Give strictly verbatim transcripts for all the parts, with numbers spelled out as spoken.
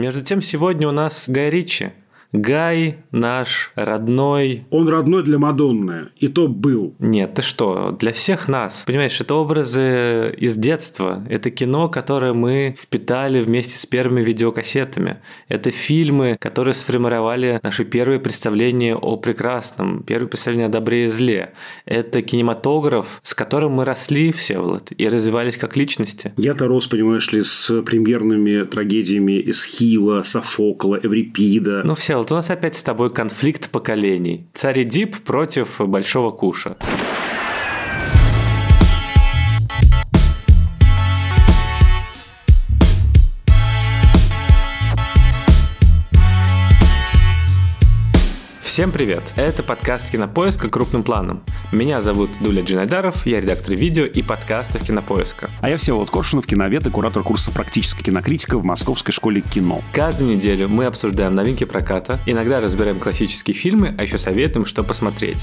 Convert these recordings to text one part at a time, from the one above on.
Между тем, сегодня у нас Гай Ричи. Гай наш родной. Он родной для Мадонны. И то был. Нет, ты что, для всех нас. Понимаешь, это образы из детства. Это кино, которое мы впитали вместе с первыми видеокассетами. Это фильмы, которые сформировали наши первые представления о прекрасном, первые представления о добре и зле. Это кинематограф, с которым мы росли, Всеволод, и развивались как личности. Я-то рос, понимаешь ли, с премьерными трагедиями Эсхила, Софокла, Эврипида. Ну, все. Вот у нас опять с тобой конфликт поколений. Царь Эдип против Большого Куша. Всем привет! Это подкаст «Кинопоиска. Крупным планом». Меня зовут Даулет Жанайдаров, я редактор видео и подкастов «Кинопоиска». А я Всеволод Коршунов, киновед и куратор курса «Практическая кинокритика» в Московской школе кино. Каждую неделю мы обсуждаем новинки проката, иногда разбираем классические фильмы, а еще советуем, что посмотреть.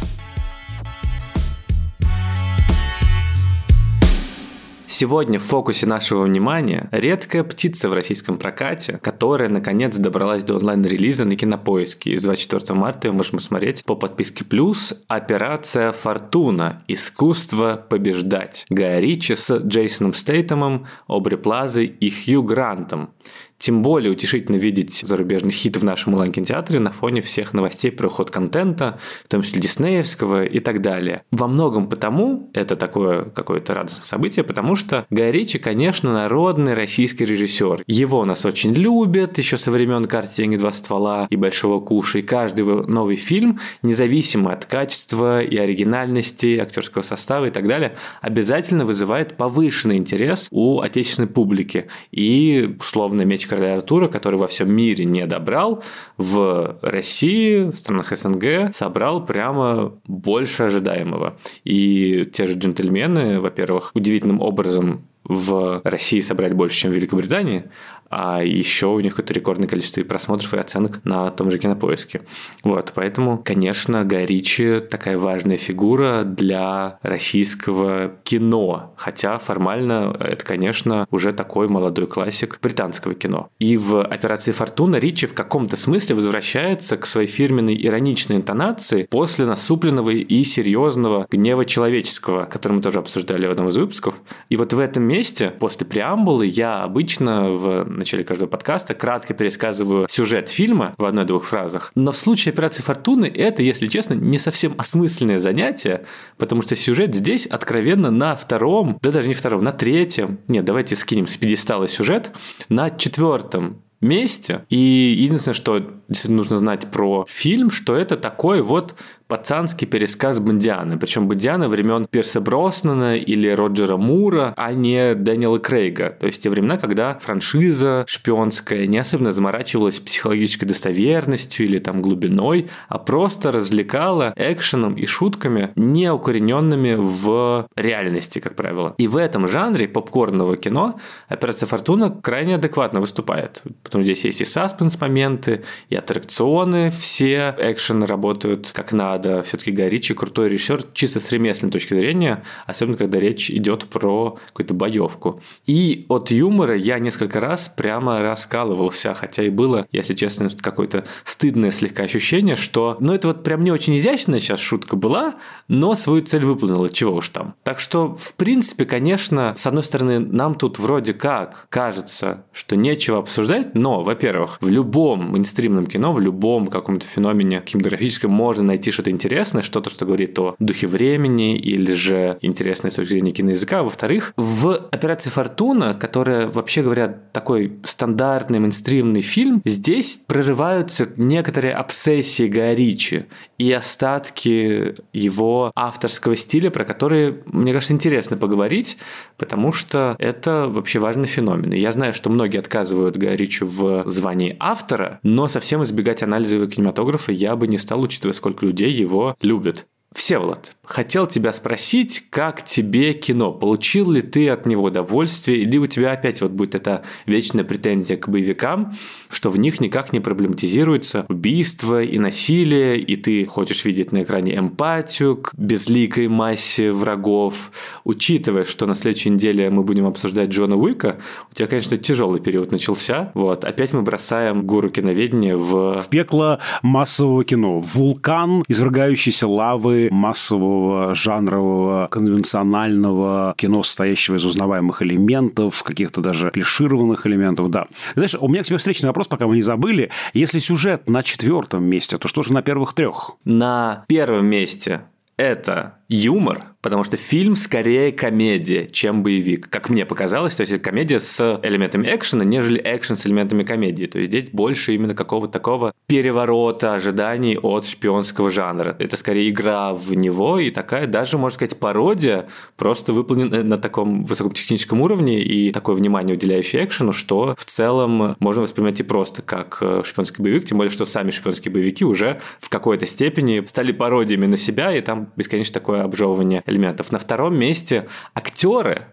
Сегодня в фокусе нашего внимания редкая птица в российском прокате, которая, наконец, добралась до онлайн-релиза на Кинопоиске. И с двадцать четвёртого марта ее можно смотреть по подписке «Плюс». «Операция Фортуна. Искусство побеждать». Гая Ричи с Джейсоном Стейтемом, Обри Плазой и Хью Грантом. Тем более утешительно видеть зарубежный хит в нашем онлайн-кинотеатре на фоне всех новостей про ход контента, в том числе диснеевского и так далее. Во многом потому, это такое какое-то радостное событие, потому что Гай Ричи, конечно, народный российский режиссер. Его у нас очень любят, еще со времен «Карты. Деньги. Два ствола» и «Большого куша». И каждый новый фильм, независимо от качества и оригинальности, актерского состава и так далее, обязательно вызывает повышенный интерес у отечественной публики. И, условно, «Меч Короля Артура», который во всем мире не добрал, в России, в странах СНГ собрал прямо больше ожидаемого. И те же «Джентльмены», во-первых, удивительным образом в России собрали больше, чем в Великобритании, а еще у них какое-то рекордное количество просмотров и оценок на том же Кинопоиске. Вот, поэтому, конечно, Гай Ричи такая важная фигура для российского кино, хотя формально это, конечно, уже такой молодой классик британского кино. И в «Операции Фортуна» Ричи в каком-то смысле возвращается к своей фирменной ироничной интонации после насупленного и серьезного гнева человеческого, который мы тоже обсуждали в одном из выпусков. И вот в этом месте после преамбулы я обычно в В начале каждого подкаста кратко пересказываю сюжет фильма в одной-двух фразах. Но в случае «Операции Фортуны» это, если честно, не совсем осмысленное занятие, потому что сюжет здесь откровенно на втором, да даже не втором, на третьем, нет, давайте скинем с пьедестала сюжет, на четвертом месте. И единственное, что нужно знать про фильм, что это такой вот пацанский пересказ Бондианы. Причем Бондианы времен Пирса Бросмана или Роджера Мура, а не Дэниела Крейга. То есть те времена, когда франшиза шпионская не особенно заморачивалась психологической достоверностью или там глубиной, а просто развлекала экшеном и шутками, не укорененными в реальности, как правило. И в этом жанре попкорного кино «Операция Фортуна» крайне адекватно выступает. Потому что здесь есть и саспенс-моменты, и аттракционы, все экшены работают как надо. Да, все-таки Гай Ричи крутой режиссер чисто с ремесленной точки зрения, особенно когда речь идет про какую-то боевку. И от юмора я несколько раз прямо раскалывался, хотя и было, если честно, какое-то стыдное слегка ощущение, что, ну, это вот прям не очень изящная сейчас шутка была, но свою цель выполнила, чего уж там. Так что, в принципе, конечно, с одной стороны, нам тут вроде как кажется, что нечего обсуждать, но, во-первых, в любом мейнстримном кино, в любом каком-то феномене кинематографическом можно найти что-то интересное, что-то, что говорит о духе времени или же интересное с точки зрения киноязыка. Во-вторых, в «Операции Фортуна», которая, вообще говоря, такой стандартный мейнстримный фильм, здесь прорываются некоторые обсессии Гая Ричи и остатки его авторского стиля, про которые, мне кажется, интересно поговорить, потому что это вообще важный феномен. И я знаю, что многие отказывают Гаю Ричи в звании автора, но совсем избегать анализа его кинематографа я бы не стал, учитывая, сколько людей его любят. Всеволод, хотел тебя спросить, как тебе кино? Получил ли ты от него удовольствие? Или у тебя опять вот будет эта вечная претензия к боевикам, что в них никак не проблематизируется убийство и насилие, и ты хочешь видеть на экране эмпатию к безликой массе врагов? Учитывая, что на следующей неделе мы будем обсуждать Джона Уика, у тебя, конечно, тяжелый период начался. Вот. Опять мы бросаем гуру киноведения в... в пекло массового кино. Вулкан, извергающийся лавы, массового, жанрового, конвенционального кино, состоящего из узнаваемых элементов, каких-то даже клишированных элементов, да. Знаешь, у меня к тебе встречный вопрос, пока мы не забыли. Если сюжет на четвертом месте, то что же на первых трех? На первом месте это юмор, потому что фильм скорее комедия, чем боевик. Как мне показалось, то есть это комедия с элементами экшена, нежели экшен с элементами комедии. То есть здесь больше именно какого-то такого переворота ожиданий от шпионского жанра. Это скорее игра в него и такая даже, можно сказать, пародия, просто выполненная на таком высокотехническом уровне и такое внимание, уделяющее экшену, что в целом можно воспринимать и просто как шпионский боевик, тем более, что сами шпионские боевики уже в какой-то степени стали пародиями на себя, и там бесконечно такое обжевывание элементов. На втором месте актеры,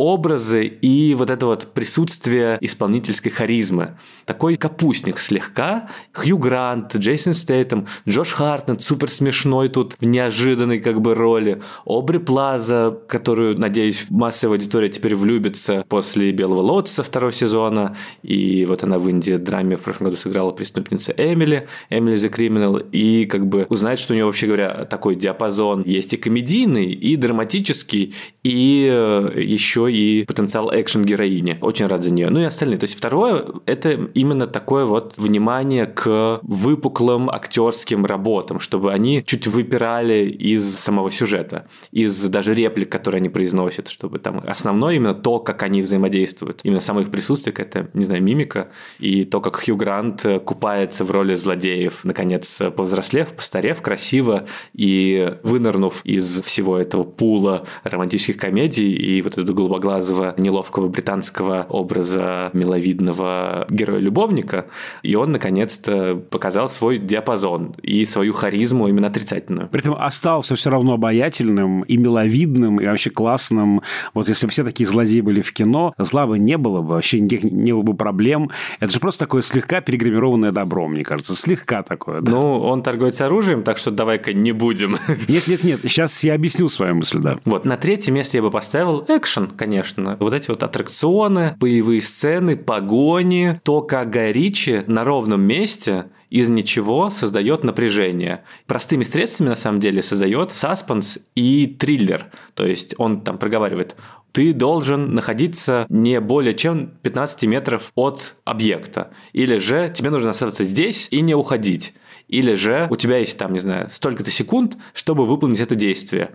образы и вот это вот присутствие исполнительской харизмы. Такой капустник слегка. Хью Грант, Джейсон Стейтем, Джош Хартнет, супер смешной тут в неожиданной как бы роли. Обри Плаза, которую, надеюсь, массовая аудитория теперь влюбится после «Белого лотоса» второго сезона. И вот она в инди-драме в прошлом году сыграла преступница Эмили, Emily the Criminal, и как бы узнать, что у нее, вообще говоря, такой диапазон. Есть и комедийный, и драматический, и еще и потенциал экшен-героини. Очень рад за нее. Ну и остальные. То есть второе, это именно такое вот внимание к выпуклым актерским работам, чтобы они чуть выпирали из самого сюжета, из даже реплик, которые они произносят, чтобы там основное именно то, как они взаимодействуют. Именно само их присутствие, какая-то, не знаю, мимика, и то, как Хью Грант купается в роли злодеев, наконец, повзрослев, постарев, красиво и вынырнув из всего этого пула романтических комедий и вот эту глубокую глазого неловкого британского образа миловидного героя-любовника, и он, наконец-то, показал свой диапазон и свою харизму именно отрицательную. При этом остался все равно обаятельным и миловидным, и вообще классным. Вот если бы все такие злодеи были в кино, зла бы не было бы, вообще никаких не было бы проблем. Это же просто такое слегка перегримированное добро, мне кажется. Слегка такое. Да? Ну, он торгуется оружием, так что давай-ка не будем. Нет-нет-нет, сейчас я объясню свою мысль, да. Вот, на третье место я бы поставил экшен, конечно. Вот эти вот аттракционы, боевые сцены, погони, то, как Гай Ричи на ровном месте из ничего создает напряжение. Простыми средствами, на самом деле, создает саспенс и триллер. То есть он там проговаривает: ты должен находиться не более чем пятнадцать метров от объекта. Или же тебе нужно остаться здесь и не уходить. Или же у тебя есть там, не знаю, столько-то секунд, чтобы выполнить это действие.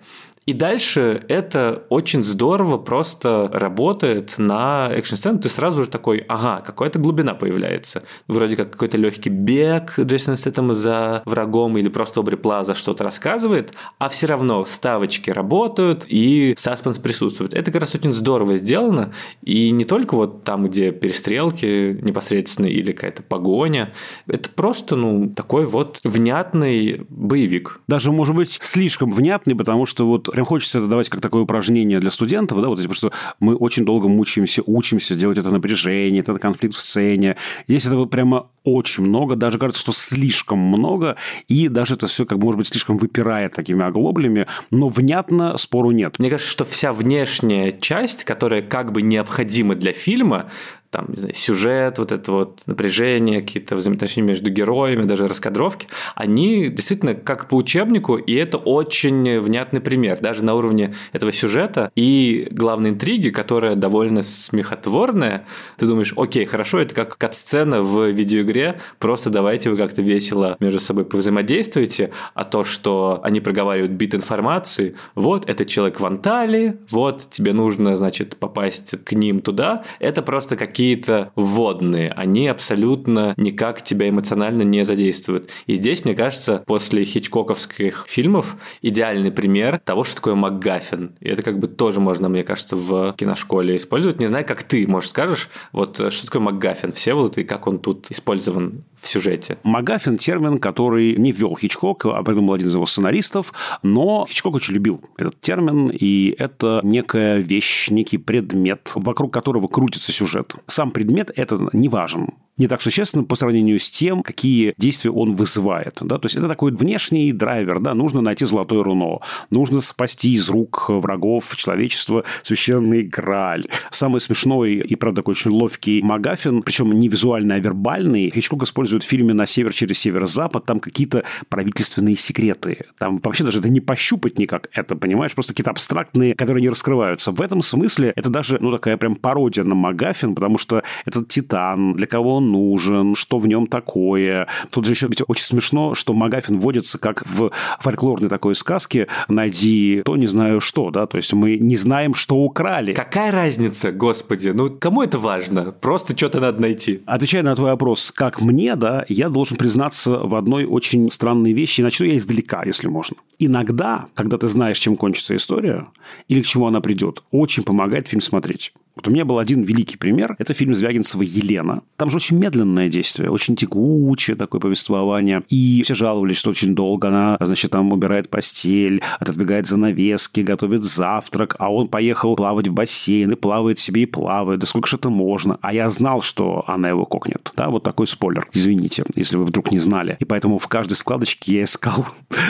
И дальше это очень здорово просто работает на экшн-сцену. Ты сразу же такой: ага, какая-то глубина появляется. Вроде как какой-то легкий бег Джейсона Стэтэма за врагом или просто Обри Плаза что-то рассказывает, а все равно ставочки работают и саспенс присутствует. Это как раз очень здорово сделано. И не только вот там, где перестрелки непосредственно или какая-то погоня. Это просто, ну, такой вот внятный боевик. Даже, может быть, слишком внятный, потому что вот прям хочется это давать как такое упражнение для студентов, да, вот эти, потому что мы очень долго мучаемся, учимся делать это напряжение, этот конфликт в сцене. Здесь этого прямо очень много, даже кажется, что слишком много, и даже это все, как может быть, слишком выпирает такими оглоблями, но внятно спору нет. Мне кажется, что вся внешняя часть, которая как бы необходима для фильма, там, не знаю, сюжет, вот это вот напряжение, какие-то взаимоотношения между героями, даже раскадровки, они действительно как по учебнику, и это очень внятный пример. Даже на уровне этого сюжета и главной интриги, которая довольно смехотворная, ты думаешь: окей, хорошо, это как кат-сцена в видеоигре, просто давайте вы как-то весело между собой повзаимодействуете, а то, что они проговаривают бит информации: вот, это человек в Анталии, вот, тебе нужно, значит, попасть к ним туда, это просто какие какие-то вводные, они абсолютно никак тебя эмоционально не задействуют. И здесь, мне кажется, после хичкоковских фильмов идеальный пример того, что такое макгаффин. И это как бы тоже можно, мне кажется, в киношколе использовать. Не знаю, как ты, может, скажешь, вот что такое макгаффин, Всеволод, и как он тут использован использован в сюжете. Магаффин — термин, который не ввел Хичкок, а придумал один из его сценаристов, но Хичкок очень любил этот термин, и это некая вещь, некий предмет, вокруг которого крутится сюжет. Сам предмет этот не важен, не так существенно по сравнению с тем, какие действия он вызывает. Да? То есть, это такой внешний драйвер. Да? Нужно найти золотое руно. Нужно спасти из рук врагов человечества священный Грааль. Самый смешной и, правда, такой очень ловкий магаффин, причем не визуальный, а вербальный, Хичкок использует в фильме «На север через северо-запад». Там какие-то правительственные секреты. Там вообще даже это не пощупать никак. Это, понимаешь, просто какие-то абстрактные, которые не раскрываются. В этом смысле это даже, ну, такая прям пародия на магаффин, потому что этот титан, для кого он нужен, что в нем такое. Тут же еще очень смешно, что магаффин вводится как в фольклорной такой сказке «Найди то, не знаю что», да, то есть мы не знаем, что украли. Какая разница, господи, ну кому это важно? Просто что-то надо найти. Отвечая на твой вопрос, как мне, да, я должен признаться в одной очень странной вещи, и начну я издалека, если можно. Иногда, когда ты знаешь, чем кончится история или к чему она придет, очень помогает фильм смотреть. Вот у меня был один великий пример. Это фильм Звягинцева «Елена». Там же очень медленное действие, очень текучее такое повествование. И все жаловались, что очень долго она, значит, там убирает постель, отодвигает занавески, готовит завтрак, а он поехал плавать в бассейн и плавает себе и плавает. Да сколько же это можно? А я знал, что она его кокнет. Да, вот такой спойлер. Извините, если вы вдруг не знали. И поэтому в каждой складочке я искал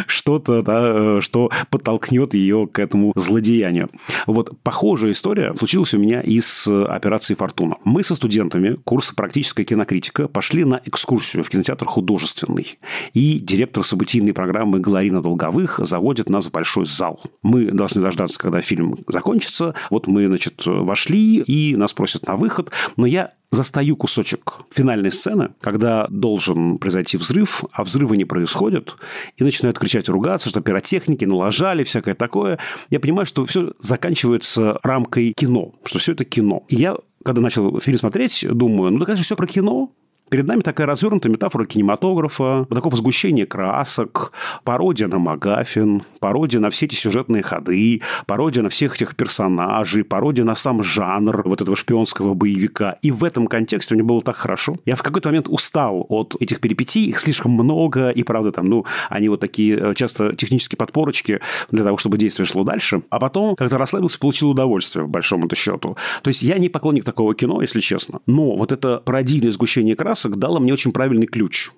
что-то, да, что подтолкнет ее к этому злодеянию. Вот похожая история случилась у меня и из «Операции Фортуна». Мы со студентами курса «Практическая кинокритика» пошли на экскурсию в кинотеатр художественный. И директор событийной программы Галина Долговых заводит нас в большой зал. Мы должны дождаться, когда фильм закончится. Вот мы, значит, вошли, и нас просят на выход. Но я застаю кусочек финальной сцены, когда должен произойти взрыв, а взрыва не происходит, и начинают кричать, ругаться, что пиротехники налажали, всякое такое. Я понимаю, что все заканчивается рамкой кино, что все это кино. И я, когда начал фильм смотреть, думаю, ну, да, конечно, все про кино. Перед нами такая развернутая метафора кинематографа, вот такого сгущения красок, пародия на магаффин, пародия на все эти сюжетные ходы, пародия на всех этих персонажей, пародия на сам жанр вот этого шпионского боевика. И в этом контексте мне было так хорошо. Я в какой-то момент устал от этих перипетий, их слишком много, и правда там, ну, они вот такие часто технические подпорочки для того, чтобы действие шло дальше. А потом, когда расслабился, получил удовольствие, по большому-то счету. То есть я не поклонник такого кино, если честно. Но вот это пародийное сгущение красок дала мне очень правильный ключ,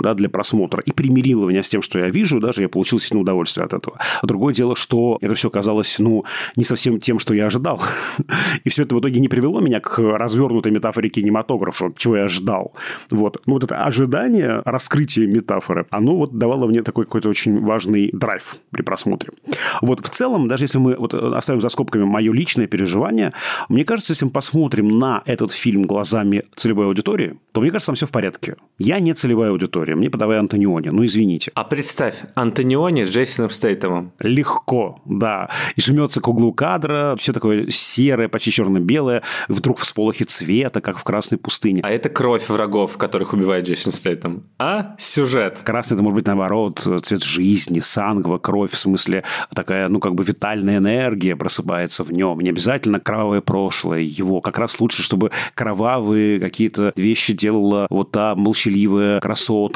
да, для просмотра и примирила меня с тем, что я вижу, даже я получил сильное удовольствие от этого. А другое дело, что это все казалось, ну, не совсем тем, что я ожидал. И все это в итоге не привело меня к развернутой метафоре кинематографа, чего я ожидал. Вот. Ну, вот это ожидание раскрытия метафоры, оно вот давало мне такой какой-то очень важный драйв при просмотре. Вот в целом, даже если мы вот оставим за скобками мое личное переживание, мне кажется, если мы посмотрим на этот фильм глазами целевой аудитории, то, мне кажется, там все в порядке. Я не целевая аудитория. Мне подавай Антониони, ну извините. А представь, Антониони с Джейсоном Стейтемом. Легко, да. И жмется к углу кадра, все такое серое, почти черно-белое, вдруг всполохи цвета, как в «Красной пустыне». А это кровь врагов, которых убивает Джейсон Стейтем. А сюжет? Красный, это может быть наоборот, цвет жизни, сангва, кровь, в смысле такая, ну как бы витальная энергия просыпается в нем. Не обязательно кровавое прошлое его. Как раз лучше, чтобы кровавые какие-то вещи делала вот та молчаливая красота,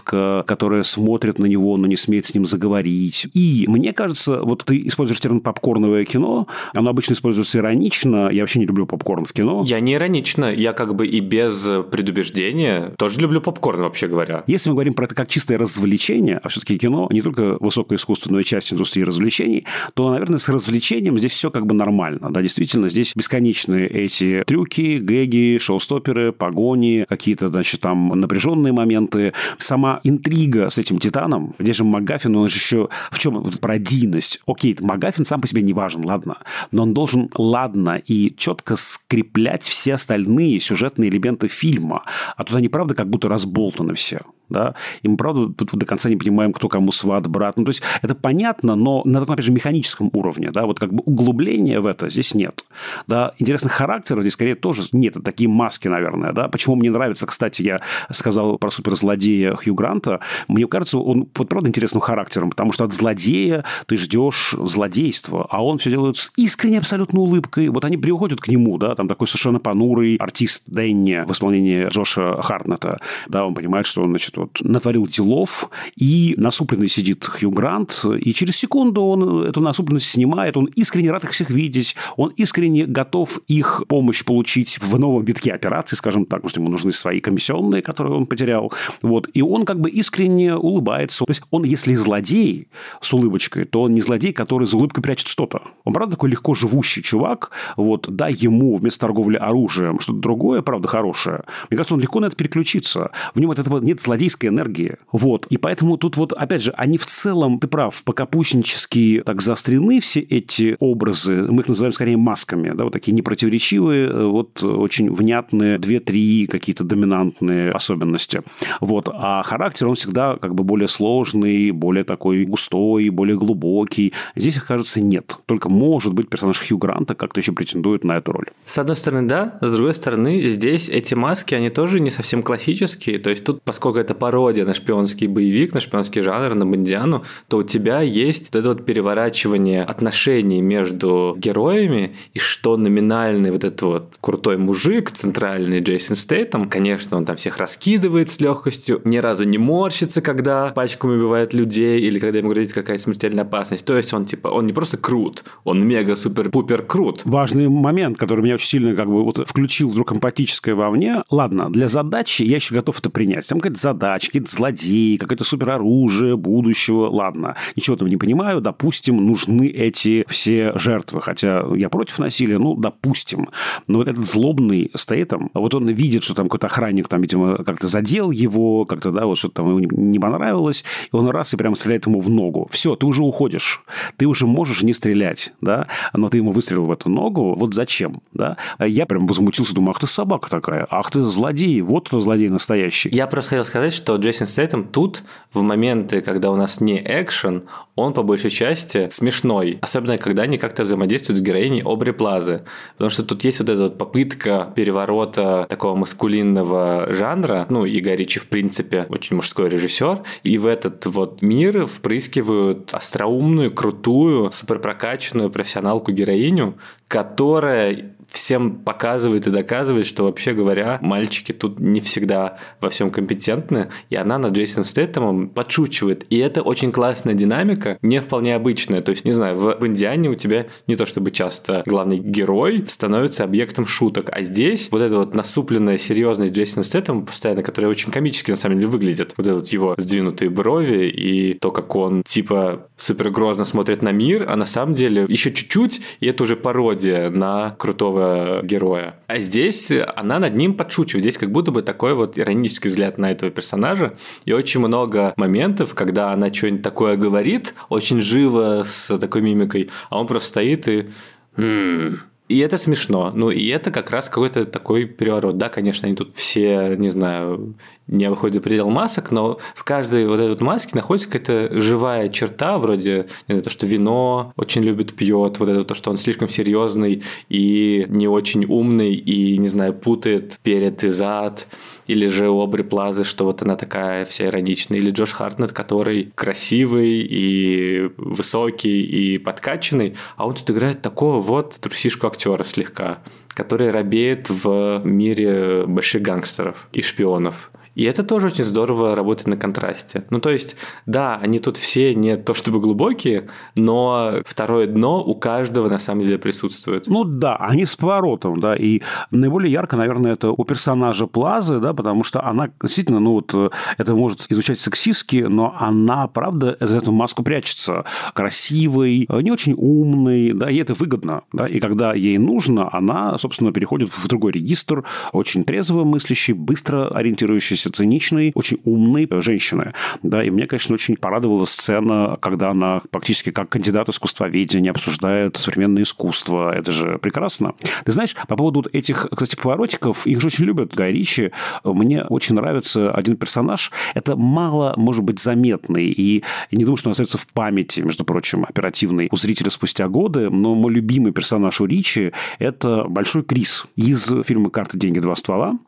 которая смотрит на него, но не смеет с ним заговорить. И мне кажется, вот ты используешь термин «попкорновое кино», оно обычно используется иронично, я вообще не люблю попкорн в кино. Я не иронично, я как бы и без предубеждения тоже люблю попкорн, вообще говоря. Если мы говорим про это как чистое развлечение, а все-таки кино не только высокоискусственная часть индустрии развлечений, то, наверное, с развлечением здесь все как бы нормально. Да, действительно, здесь бесконечные эти трюки, гэги, шоу-стопперы, погони, какие-то, значит, там напряженные моменты. Сама интрига с этим титаном, где же магаффин, он же еще... В чем вот пародийность? Окей, магаффин сам по себе не важен, ладно. Но он должен, ладно, и четко скреплять все остальные сюжетные элементы фильма. А тут они, правда, как будто разболтаны все. да, и мы, правда, тут до конца не понимаем, кто кому сват, брат. Ну, то есть, это понятно, но на таком, опять же, механическом уровне, да, вот как бы углубления в это здесь нет, да, интересных характеров здесь, скорее, тоже нет, это такие маски, наверное, да, почему мне нравится, кстати, я сказал про суперзлодея Хью Гранта, мне кажется, он, вот, правда, интересным характером, потому что от злодея ты ждешь злодейства, а он все делает с искренней абсолютно улыбкой, вот они приходят к нему, да, там такой совершенно понурый артист Дэнни в исполнении Джоша Хартнета, да, он понимает, что он, значит, вот, натворил делов, и насупленный сидит Хью Грант, и через секунду он эту насупленность снимает, он искренне рад их всех видеть, он искренне готов их помощь получить в новом витке операции, скажем так, потому что ему нужны свои комиссионные, которые он потерял, вот, и он как бы искренне улыбается, то есть он, если злодей с улыбочкой, то он не злодей, который за улыбкой прячет что-то, он, правда, такой легко живущий чувак, вот, да, ему вместо торговли оружием что-то другое, правда, хорошее, мне кажется, он легко на это переключится, в нем от этого нет злодейской энергии, вот, и поэтому тут вот, опять же, они в целом, ты прав, покапустнически так заострены все эти образы, мы их называем скорее масками, да, вот такие непротиворечивые, вот, очень внятные, две-три какие-то доминантные особенности, вот, а характер, он всегда как бы более сложный, более такой густой, более глубокий, здесь их, кажется, нет, только, может быть, персонаж Хью Гранта как-то еще претендует на эту роль. С одной стороны, да, с другой стороны, здесь эти маски, они тоже не совсем классические, то есть тут, поскольку это пародия на шпионский боевик, на шпионский жанр, на бондиану, то у тебя есть вот это вот переворачивание отношений между героями, и что номинальный вот этот вот крутой мужик, центральный Джейсон Стейтем, конечно, он там всех раскидывает с легкостью, ни разу не морщится, когда пачками убивает людей, или когда ему грозит какая-то смертельная опасность, то есть он типа, он не просто крут, он мега-супер-пупер крут. Важный момент, который меня очень сильно как бы вот включил вдруг эмпатическое во мне, ладно, для задачи я еще готов это принять, там какая-то задача, какие-то злодеи, какое-то супероружие будущего, ладно, ничего там не понимаю, допустим, нужны эти все жертвы, хотя я против насилия, ну, допустим, но вот этот злобный стоит там, вот он видит, что там какой-то охранник там, видимо, как-то задел его, как-то, да, вот что-то там ему не понравилось, и он раз и прямо стреляет ему в ногу, все, ты уже уходишь, ты уже можешь не стрелять, да, но ты ему выстрелил в эту ногу, вот зачем, да, я прям возмутился, думаю, ах ты собака такая, ах ты злодей, вот кто злодей настоящий. Я просто хотел сказать, что Джейсон Стэйтем тут, в моменты, когда у нас не экшен, он по большей части смешной, особенно когда они как-то взаимодействуют с героиней Обри Плазы, потому что тут есть вот эта вот попытка переворота такого маскулинного жанра, ну и Гай Ричи, в принципе, очень мужской режиссер, и в этот вот мир впрыскивают остроумную, крутую, суперпрокачанную профессионалку-героиню, которая всем показывает и доказывает, что, вообще говоря, мальчики тут не всегда во всем компетентны, и она над Джейсоном Стейтемом подшучивает. И это очень классная динамика, не вполне обычная. То есть, не знаю, в «Бондиане» у тебя не то чтобы часто главный герой становится объектом шуток, а здесь вот эта вот насупленная серьезность Джейсона Стейтема постоянно, которая очень комически на самом деле выглядит. Вот это вот его сдвинутые брови и то, как он типа супергрозно смотрит на мир, а на самом деле еще чуть-чуть, и это уже пародия на крутого героя. А здесь она над ним подшучивает. Здесь как будто бы такой вот иронический взгляд на этого персонажа. И очень много моментов, когда она что-нибудь такое говорит, очень живо, с такой мимикой, а он просто стоит и... И это смешно. Ну, и это как раз какой-то такой переворот. Да, конечно, они тут все, не знаю, не выходят за предел масок, но в каждой вот этой вот маске находится какая-то живая черта, вроде не знаю, то, что вино очень любит, пьет, вот это то, что он слишком серьезный и не очень умный, и, не знаю, путает перед и зад. Или же у Обри Плазы, что вот она такая вся ироничная. Или Джош Хартнет, который красивый и высокий и подкачанный, а он тут играет такого вот трусишку актера слегка, который робеет в мире больших гангстеров и шпионов. И это тоже очень здорово работает на контрасте. Ну, то есть, да, они тут все не то чтобы глубокие, но второе дно у каждого на самом деле присутствует. Ну, да, они с поворотом, да, и наиболее ярко, наверное, это у персонажа Плазы, да, потому что она, действительно, ну, вот это может звучать сексистски, но она, правда, за эту маску прячется. Красивый, не очень умный, да, ей это выгодно, да, и когда ей нужно, она, собственно, переходит в другой регистр, очень трезво мыслящий, быстро ориентирующийся достаточно циничной, очень умной женщины. Да, и мне, конечно, очень порадовала сцена, когда она практически как кандидат искусствоведения обсуждает современное искусство. Это же прекрасно. Ты знаешь, по поводу вот этих, кстати, поворотиков, их же очень любят Гай Ричи. Мне очень нравится один персонаж. Это мало, может быть, заметный. И не думаю, что он остается в памяти, между прочим, оперативной у зрителя спустя годы. Но мой любимый персонаж у Ричи – это Большой Крис из фильма «Карта. Деньги. Два ствола».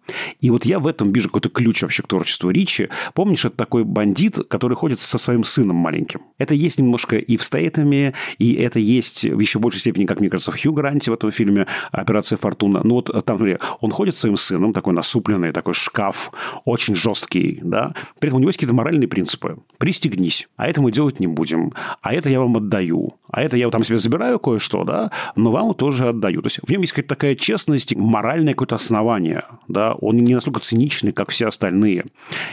И вот я в этом вижу какой-то ключ вообще к творчеству Ричи. Помнишь, это такой бандит, который ходит со своим сыном маленьким. Это есть немножко и в Стейтеме, и это есть в еще большей степени, как мне кажется, в Хью Гранте в этом фильме «Операция Фортуна». Ну вот там, смотри, он ходит со своим сыном, такой насупленный, такой шкаф, очень жесткий, да. При этом у него есть какие-то моральные принципы. Пристегнись, а это мы делать не будем, а это я вам отдаю, а это я вот там себе забираю кое-что, да, но вам тоже отдаю. То есть в нем есть какая-то такая честность, моральное какое-то основание, да. Он не настолько циничный, как все остальные.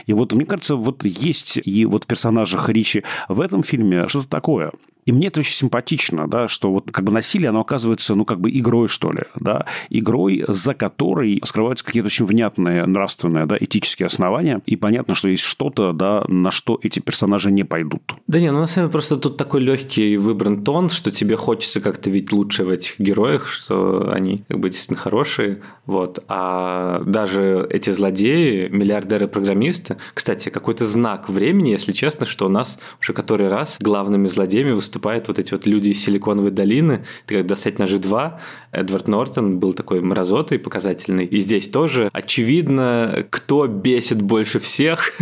И вот, мне кажется, вот есть и вот в персонажах Ричи в этом фильме что-то такое. И мне это очень симпатично, да, что вот как бы насилие, оно оказывается, ну, как бы игрой, что ли, да, игрой, за которой скрываются какие-то очень внятные нравственные, да, этические основания, и понятно, что есть что-то, да, на что эти персонажи не пойдут. Да не, ну, на самом деле, просто тут такой легкий выбран тон, что тебе хочется как-то видеть лучше в этих героях, что они, как бы, действительно хорошие, вот, а даже эти злодеи, миллиардеры-программисты, кстати, какой-то знак времени, если честно, что у нас уже который раз главными злодеями выступают вот эти вот люди из Силиконовой долины. Это как «Достать ножи два». Эдвард Нортон был такой мразотой, показательный. И здесь тоже очевидно, кто бесит больше всех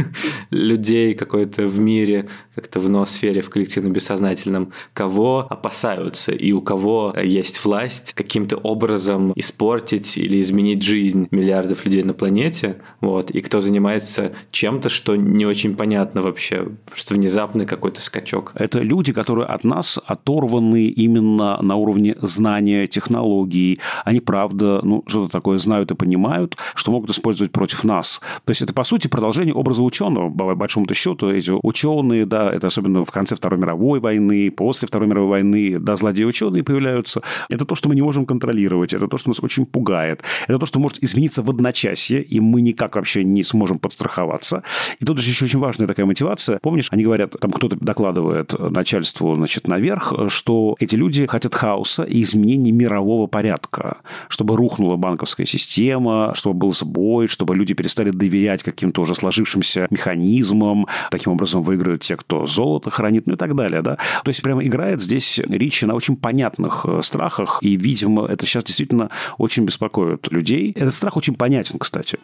людей какой-то в мире, как-то в ноосфере, в коллективно-бессознательном, кого опасаются и у кого есть власть каким-то образом испортить или изменить жизнь миллиардов людей на планете. Вот. И кто занимается чем-то, что не очень понятно вообще. Просто внезапный какой-то скачок. Это люди, которые от нас оторваны именно на уровне знания, технологий. Они, правда, ну, что-то такое знают и понимают, что могут использовать против нас. То есть это, по сути, продолжение образа ученого. По большому счету, эти ученые, да, это особенно в конце Второй мировой войны, после Второй мировой войны, да, злодеи-ученые появляются. Это то, что мы не можем контролировать, это то, что нас очень пугает, это то, что может измениться в одночасье, и мы никак вообще не сможем подстраховаться. И тут же еще очень важная такая мотивация. Помнишь, они говорят, там кто-то докладывает начальству, значит, наверх, что эти люди хотят хаоса и изменений мирового порядка, чтобы рухнула банковская система, чтобы был сбой, чтобы люди перестали доверять каким-то уже сложившимся механизмам, таким образом выиграют те, кто золото хранит, ну и так далее, да. То есть прямо играет здесь Ричи на очень понятных страхах, и, видимо, это сейчас действительно очень беспокоит людей. Этот страх очень понятен, кстати.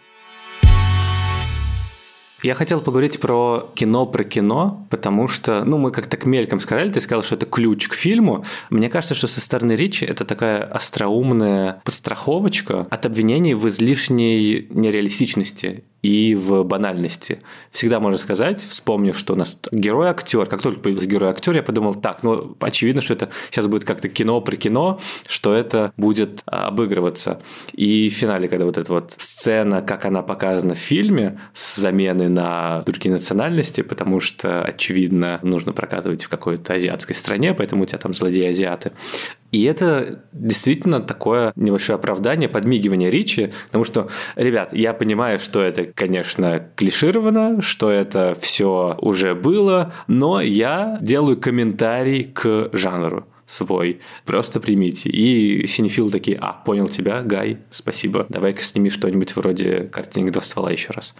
Я хотел поговорить про кино, про кино, потому что, ну, мы как-то мельком сказали, ты сказал, что это ключ к фильму. Мне кажется, что со стороны Ричи это такая остроумная подстраховочка от обвинений в излишней нереалистичности и в банальности. Всегда можно сказать, вспомнив, что у нас герой-актер, как только появился герой-актер, я подумал, так, ну, очевидно, что это сейчас будет как-то кино про кино, что это будет обыгрываться. И в финале, когда вот эта вот сцена, как она показана в фильме, с заменой на другие национальности, потому что, очевидно, нужно прокатывать в какой-то азиатской стране, поэтому у тебя там злодеи-азиаты. И это действительно такое небольшое оправдание, подмигивание Ричи, потому что, ребят, я понимаю, что это, конечно, клишировано, что это все уже было, но я делаю комментарий к жанру свой. Просто примите. И синефилы такие: а, понял тебя, Гай, спасибо. Давай-ка сними что-нибудь вроде «Картинник два ствола» еще раз.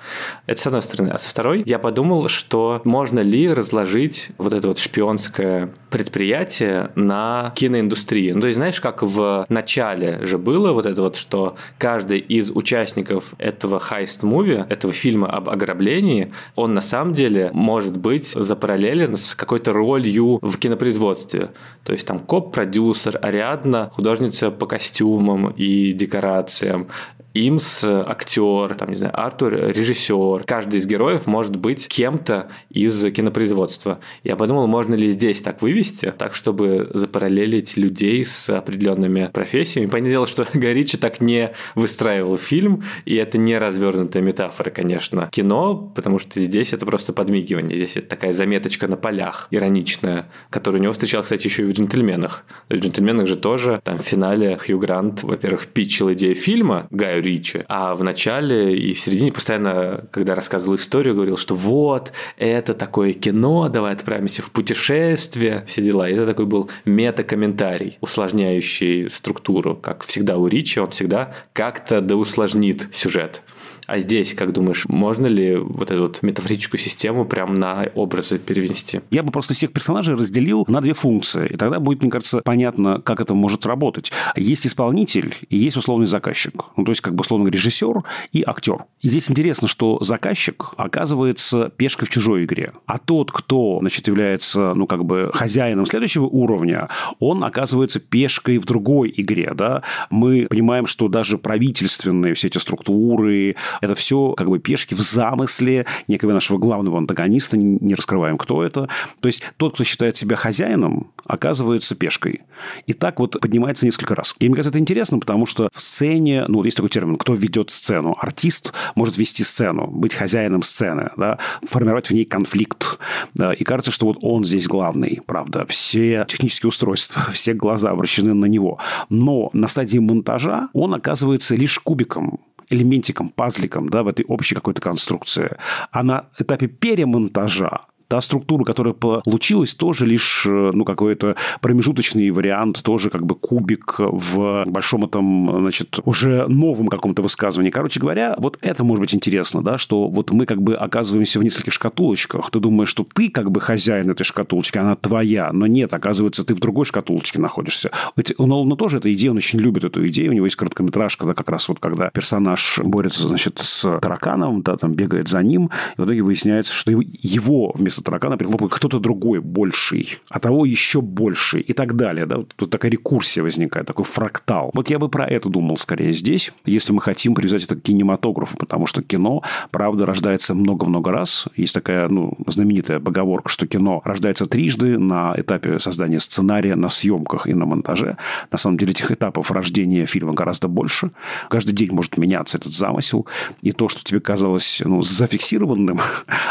Это с одной стороны. А со второй я подумал, что можно ли разложить вот это вот шпионское предприятие на киноиндустрии. Ну, то есть, знаешь, как в начале же было вот это вот, что каждый из участников этого хайст-муви, этого фильма об ограблении, он на самом деле может быть запараллелен с какой-то ролью в кинопроизводстве. То есть, там коп-продюсер, Ариадна, художница по костюмам и декорациям, Имс, актер, там, не знаю, Артур, режиссер. Каждый из героев может быть кем-то из кинопроизводства. Я подумал, можно ли здесь так вывести, ненависти, так, чтобы запараллелить людей с определенными профессиями. Понятное дело, что Гай Ричи так не выстраивал фильм, и это не развернутая метафора, конечно, кино, потому что здесь это просто подмигивание, здесь это такая заметочка на полях, ироничная, которую у него встречал, кстати, еще и в «Джентльменах». В «Джентльменах» же тоже, там в финале Хью Грант, во-первых, питчил идею фильма Гаю Ричи, а в начале и в середине постоянно, когда рассказывал историю, говорил, что вот, это такое кино, давай отправимся в путешествие, все дела. И это такой был мета-комментарий, усложняющий структуру. Как всегда у Ричи, он всегда как-то доусложнит сюжет. А здесь, как думаешь, можно ли вот эту вот метафорическую систему прям на образы перевести? Я бы просто всех персонажей разделил на две функции. И тогда будет, мне кажется, понятно, как это может работать. Есть исполнитель и есть условный заказчик. Ну, то есть, как бы, условно, режиссер и актер. И здесь интересно, что заказчик оказывается пешкой в чужой игре. А тот, кто, значит, является, ну, как бы, хозяином следующего уровня, он оказывается пешкой в другой игре, да. Мы понимаем, что даже правительственные все эти структуры... Это все как бы пешки в замысле некого нашего главного антагониста, не раскрываем, кто это. То есть, тот, кто считает себя хозяином, оказывается пешкой. И так вот поднимается несколько раз. И мне кажется, это интересно, потому что в сцене, ну, вот есть такой термин, кто ведет сцену. Артист может вести сцену, быть хозяином сцены, да, формировать в ней конфликт. Да, и кажется, что вот он здесь главный, правда. Все технические устройства, все глаза обращены на него. Но на стадии монтажа он оказывается лишь кубиком, элементиком, пазликом, да, в этой общей какой-то конструкции. А на этапе перемонтажа та структура, которая получилась, тоже лишь, ну, какой-то промежуточный вариант, тоже как бы кубик в большом этом, значит, уже новом каком-то высказывании. Короче говоря, вот это может быть интересно, да, что вот мы как бы оказываемся в нескольких шкатулочках. Ты думаешь, что ты как бы хозяин этой шкатулочки, она твоя, но нет, оказывается, ты в другой шкатулочке находишься. Ведь у Нолана тоже эта идея, он очень любит эту идею, у него есть короткометражка, да, как раз вот когда персонаж борется, значит, с тараканом, да, там бегает за ним, и в итоге выясняется, что его вместо таракана прихлопывает кто-то другой больший, а того еще больший и так далее. Да? Тут такая рекурсия возникает, такой фрактал. Вот я бы про это думал скорее здесь, если мы хотим привязать это к кинематографу, потому что кино, правда, рождается много-много раз. Есть такая, ну, знаменитая поговорка, что кино рождается трижды: на этапе создания сценария, на съемках и на монтаже. На самом деле этих этапов рождения фильма гораздо больше. Каждый день может меняться этот замысел. И то, что тебе казалось, ну, зафиксированным,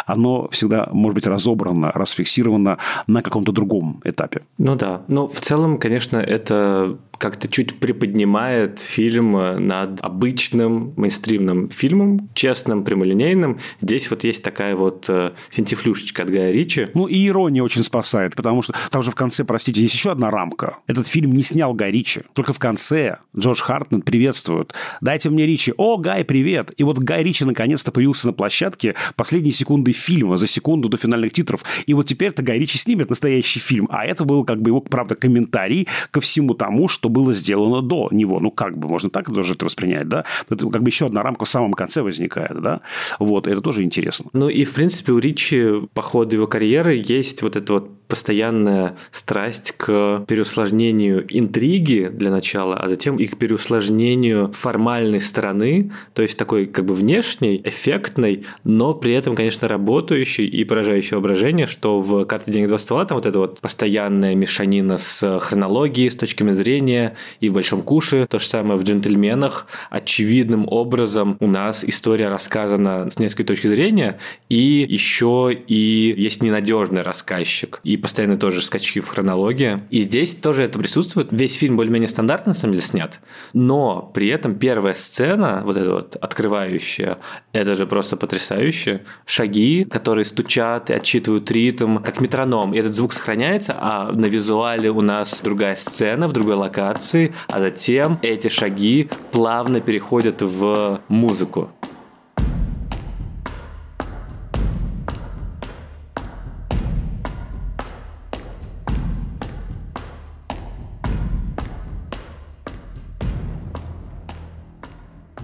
оно всегда может быть раз разобрано, расфиксировано на каком-то другом этапе. Ну да. Но в целом, конечно, это как-то чуть приподнимает фильм над обычным мейнстримным фильмом, честным, прямолинейным. Здесь вот есть такая вот финтифлюшечка от Гая Ричи. Ну, и ирония очень спасает, потому что там же в конце, простите, есть еще одна рамка. Этот фильм не снял Гай Ричи. Только в конце Джош Хартнет приветствует. «Дайте мне Ричи». «О, Гай, привет!» И вот Гай Ричи наконец-то появился на площадке последние секунды фильма, за секунду до финальных титров. И вот теперь-то Гай Ричи снимет настоящий фильм. А это был как бы его, правда, комментарий ко всему тому, что было сделано до него. Ну, как бы, можно так тоже это воспринять, да? Это как бы еще одна рамка в самом конце возникает, да? Вот, это тоже интересно. Ну, и, в принципе, у Ричи по ходу его карьеры есть вот эта вот постоянная страсть к переусложнению интриги для начала, а затем и к переусложнению формальной стороны, то есть такой как бы внешней, эффектной, но при этом, конечно, работающей и поражающей воображение, что в «Карте. Деньги. Два ствола» там вот эта вот постоянная мешанина с хронологией, с точками зрения, и в «Большом Куше», то же самое в «Джентльменах». Очевидным образом у нас история рассказана с нескольких точки зрения, и еще и есть ненадежный рассказчик, и постоянно тоже скачки в хронологии. И здесь тоже это присутствует. Весь фильм более-менее стандартно, на самом деле, снят, но при этом первая сцена, вот эта вот открывающая, это же просто потрясающе. Шаги, которые стучат и отсчитывают ритм, как метроном. И этот звук сохраняется, а на визуале у нас другая сцена в другой локации, а затем эти шаги плавно переходят в музыку.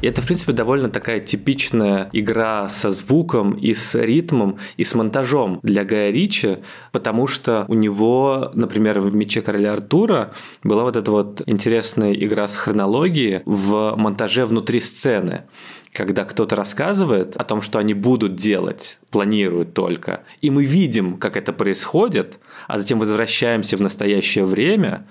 И это, в принципе, довольно такая типичная игра со звуком и с ритмом и с монтажом для Гая Ричи, потому что у него, например, в «Мече короля Артура» была вот эта вот интересная игра с хронологией в монтаже внутри сцены, когда кто-то рассказывает о том, что они будут делать, планируют только, и мы видим, как это происходит, а затем возвращаемся в настоящее время,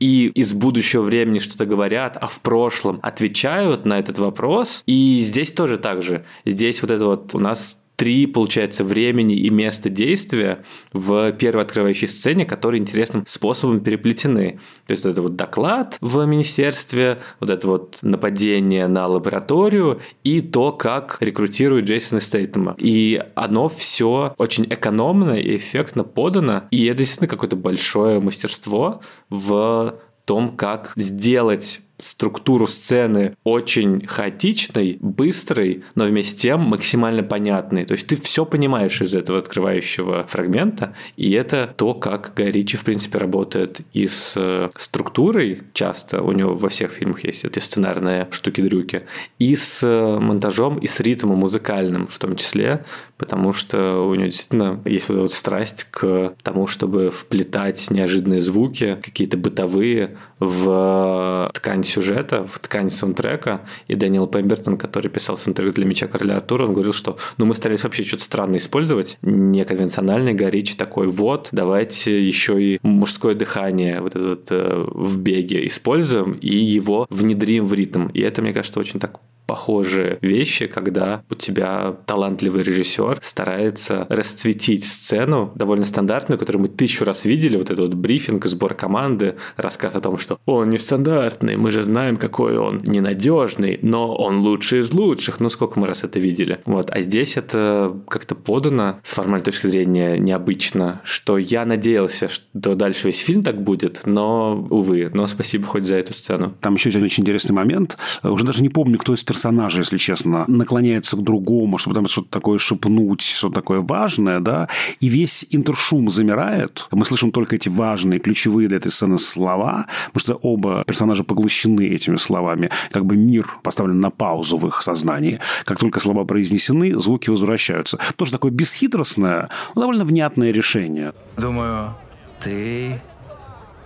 и из будущего времени что-то говорят, а в прошлом отвечают на этот вопрос. И здесь тоже так же. Здесь вот это вот у нас три, получается, времени и места действия в первой открывающей сцене, которые интересным способом переплетены. То есть вот это вот доклад в министерстве, вот это вот нападение на лабораторию и то, как рекрутируют Джейсона Стейтема. И оно все очень экономно и эффектно подано, и это действительно какое-то большое мастерство в том, как сделать структуру сцены очень хаотичной, быстрой, но вместе с тем максимально понятной. То есть ты все понимаешь из этого открывающего фрагмента, и это то, как Гай Ричи, в принципе, работает и с структурой, часто у него во всех фильмах есть эти сценарные штуки-дрюки, и с монтажом, и с ритмом музыкальным в том числе, потому что у него действительно есть вот эта вот страсть к тому, чтобы вплетать неожиданные звуки, какие-то бытовые, в ткань сюжета, в ткань саундтрека. И Дэниел Пембертон, который писал саундтрек для «Меча короля Артура», он говорил, что ну мы старались вообще что-то странное использовать, неконвенциональный, Гай Ричи такой, вот, давайте еще и мужское дыхание вот это вот э, в беге используем и его внедрим в ритм. И это, мне кажется, очень так похожие вещи, когда у тебя талантливый режиссер старается расцветить сцену, довольно стандартную, которую мы тысячу раз видели, вот этот вот брифинг, сбор команды, рассказ о том, что он нестандартный, мы же знаем, какой он ненадежный, но он лучший из лучших. Ну, сколько мы раз это видели. Вот. А здесь это как-то подано с формальной точки зрения необычно, что я надеялся, что дальше весь фильм так будет, но, увы, но спасибо хоть за эту сцену. Там еще один очень интересный момент. Уже даже не помню, кто из персонажа, если честно, наклоняется к другому, чтобы там что-то такое шепнуть, что-то такое важное, да, и весь интершум замирает. Мы слышим только эти важные, ключевые для этой сцены слова, потому что оба персонажа поглощены этими словами. Как бы мир поставлен на паузу в их сознании. Как только слова произнесены, звуки возвращаются. Тоже такое бесхитростное, но довольно внятное решение. Думаю, ты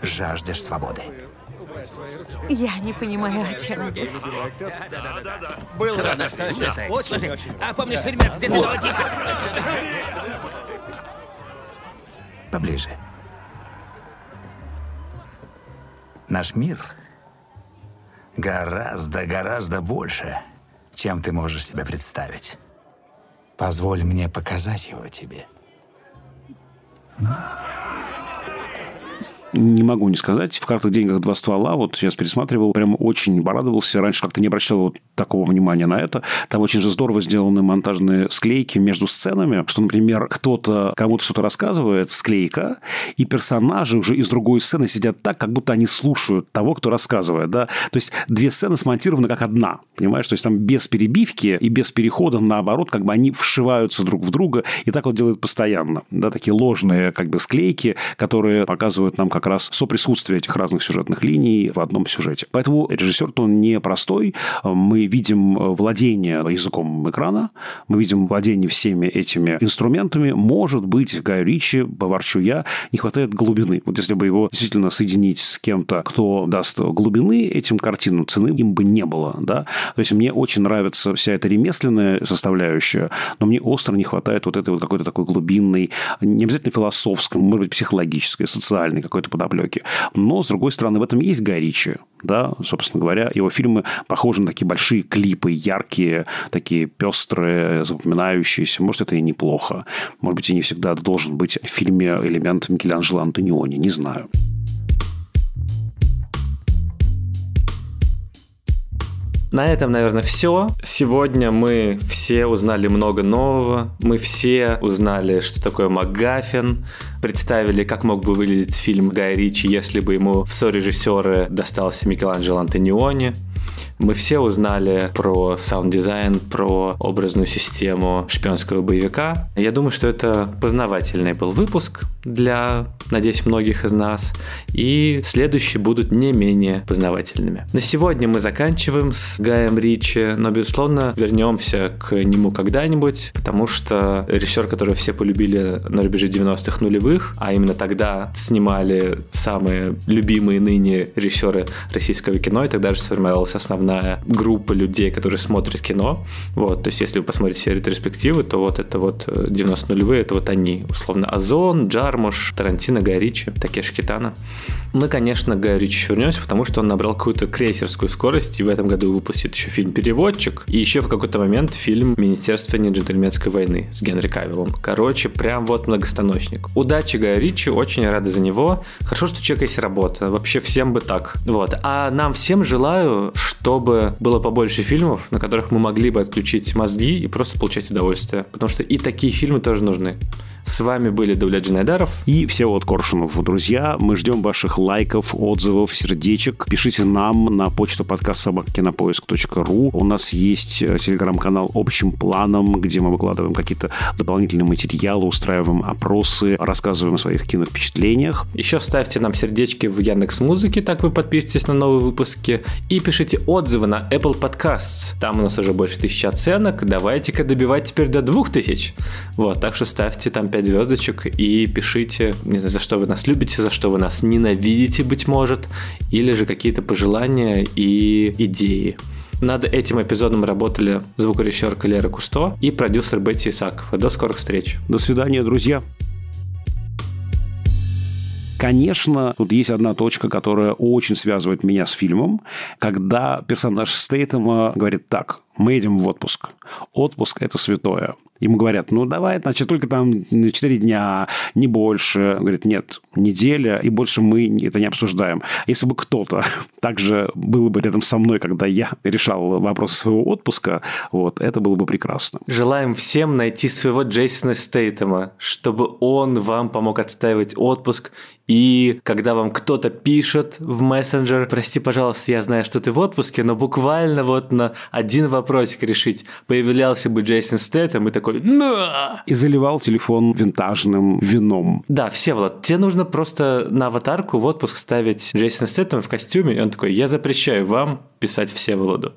жаждешь свободы. Я не понимаю, о чем. Был достаточно. Очень-очень. А помнишь, фильмец, где ты золотик? Поближе. Наш мир гораздо, гораздо больше, чем ты можешь себе представить. Позволь мне показать его тебе. Не могу не сказать. В «Картах. Деньгах. Два ствола» вот сейчас пересматривал, прям очень порадовался. Раньше как-то не обращал вот такого внимания на это. Там очень же здорово сделаны монтажные склейки между сценами, что, например, кто-то кому-то что-то рассказывает, склейка, и персонажи уже из другой сцены сидят так, как будто они слушают того, кто рассказывает, да. То есть две сцены смонтированы как одна, понимаешь? То есть там без перебивки и без переходов, наоборот, как бы они вшиваются друг в друга, и так вот делают постоянно, да, такие ложные как бы склейки, которые показывают нам, как как раз соприсутствие этих разных сюжетных линий в одном сюжете. Поэтому режиссер-то он не простой. Мы видим владение языком экрана, мы видим владение всеми этими инструментами. Может быть, Гаю Ричи, поворчу я, не хватает глубины. Вот если бы его действительно соединить с кем-то, кто даст глубины этим картинам, цены им бы не было, да? То есть мне очень нравится вся эта ремесленная составляющая, но мне остро не хватает вот этой вот какой-то такой глубинной, не обязательно философской, может быть, психологической, социальной какой-то подоплеки. Но, с другой стороны, в этом есть Гай Ричи. Да, собственно говоря, его фильмы похожи на такие большие клипы, яркие, такие пестрые, запоминающиеся. Может, это и неплохо. Может быть, и не всегда должен быть в фильме элемент Микеланджело Антониони. Не знаю. На этом, наверное, все. Сегодня мы все узнали много нового. Мы все узнали, что такое макгаффин. Представили, как мог бы выглядеть фильм Гая Ричи, если бы ему в сорежиссеры достался Микеланджело Антониони. Мы все узнали про саунд-дизайн, про образную систему шпионского боевика. Я думаю, что это познавательный был выпуск для, надеюсь, многих из нас. И следующие будут не менее познавательными. На сегодня мы заканчиваем с Гаем Ричи, но, безусловно, вернемся к нему когда-нибудь, потому что режиссер, которого все полюбили на рубеже девяностых нулевых, а именно тогда снимали самые любимые ныне режиссеры российского кино, и тогда же сформировалась основная группа людей, которые смотрят кино. Вот, то есть, если вы посмотрите все ретроспективы, то вот это вот девяностые нулевые, это вот они, условно, Озон, Джармуш, Тарантино, Гай Ричи, Такеши Китано. Мы, конечно, к Гаю Ричи вернемся, потому что он набрал какую-то крейсерскую скорость, и в этом году выпустит еще фильм «Переводчик», и еще в какой-то момент фильм «Министерство неджентльменской войны» с Генри Кавиллом. Короче, прям вот многостаночник. Удачи Гаю Ричи, очень рада за него. Хорошо, что у человека есть работа. Вообще всем бы так. Вот. А нам всем желаю, чтобы было побольше фильмов, на которых мы могли бы отключить мозги и просто получать удовольствие. Потому что и такие фильмы тоже нужны. С вами были Даулет Жанайдаров и Всеволод Коршунов. Друзья, мы ждем ваших лайков, отзывов, сердечек. Пишите нам на почту подкаст собака кинопоиск точка ру. У нас есть телеграм-канал «Общим планом», где мы выкладываем какие-то дополнительные материалы, устраиваем опросы, рассказываем о своих киновпечатлениях. Еще ставьте нам сердечки в Яндекс.Музыке, так вы подпишетесь на новые выпуски. И пишите отзывы на Apple Podcasts. Там у нас уже больше тысячи оценок. Давайте-ка добивать теперь до двух тысяч. Вот, так что ставьте там пять звездочек и пишите, за что вы нас любите, за что вы нас ненавидите, быть может, или же какие-то пожелания и идеи. Над этим эпизодом работали звукорежиссерка Лера Кусто и продюсер Бетти Исакова. До скорых встреч. До свидания, друзья. Конечно, тут есть одна точка, которая очень связывает меня с фильмом, когда персонаж Стейтема говорит так: мы едем в отпуск. Отпуск – это святое. Ему говорят: ну, давай, значит, только там четыре дня, не больше. Он говорит: нет, неделя, и больше мы это не обсуждаем. Если бы кто-то также был бы рядом со мной, когда я решал вопросы своего отпуска, вот, это было бы прекрасно. Желаем всем найти своего Джейсона Стейтема, чтобы он вам помог отстаивать отпуск. И когда вам кто-то пишет в мессенджер: прости, пожалуйста, я знаю, что ты в отпуске, но буквально вот на один вопросик решить, появлялся бы Джейсон Стэйтем и такой: на! И заливал телефон винтажным вином. Да, Всеволод, тебе нужно просто на аватарку в отпуск ставить Джейсона Стэйтема в костюме, и он такой: я запрещаю вам писать Всеволоду.